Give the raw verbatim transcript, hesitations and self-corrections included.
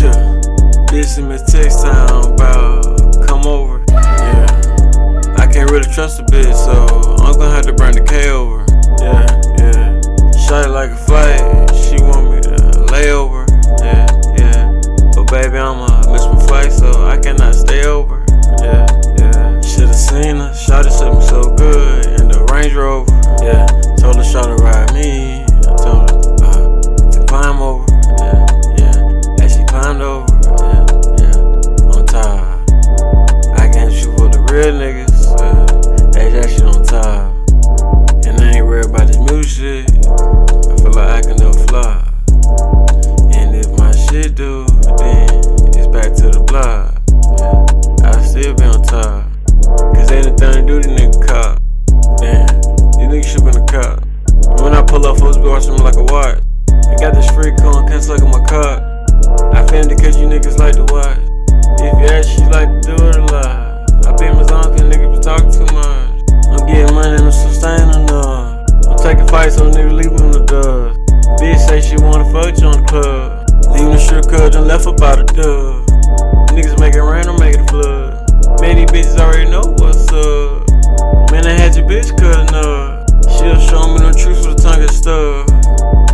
Yeah, dissing me text time about come over. Yeah, I can't really trust a bitch, so I'm gonna have to bring the K over. Yeah, yeah, shot it like a flight. She want me to lay over. Yeah, yeah, but baby, I'ma miss my flight, so I cannot stay over. Yeah, yeah, shoulda seen her. Shot it set me so good in the Range Rover. Yeah, told her shot to ride me. I told her uh, to climb over. Yeah, yeah, and she climbed over. Real niggas, uh, ain't that shit on top. And I ain't worried about this new shit. I feel like I can do a fly. And if my shit do, then it's back to the block. Yeah, I still be on top. Cause ain't nothing to do, this nigga cop. Damn, these niggas should been a cop. When I pull up, folks be watching me like a watch. I got this free cone, can't suck in my cock. I found it cause you niggas like to watch. If you ask, you like to do it a lot. I be my zone cause niggas be talking too much. I'm getting money and I'm sustaining enough. I'm taking fights so niggas leaving the dust. Bitch say she wanna fuck you on the club. Leaving the strip club done left about a dub. Niggas make it rain or make it flood. Many bitches already know what's up. Man, I had your bitch cutting up. She'll show me the truth with the tongue and stuff.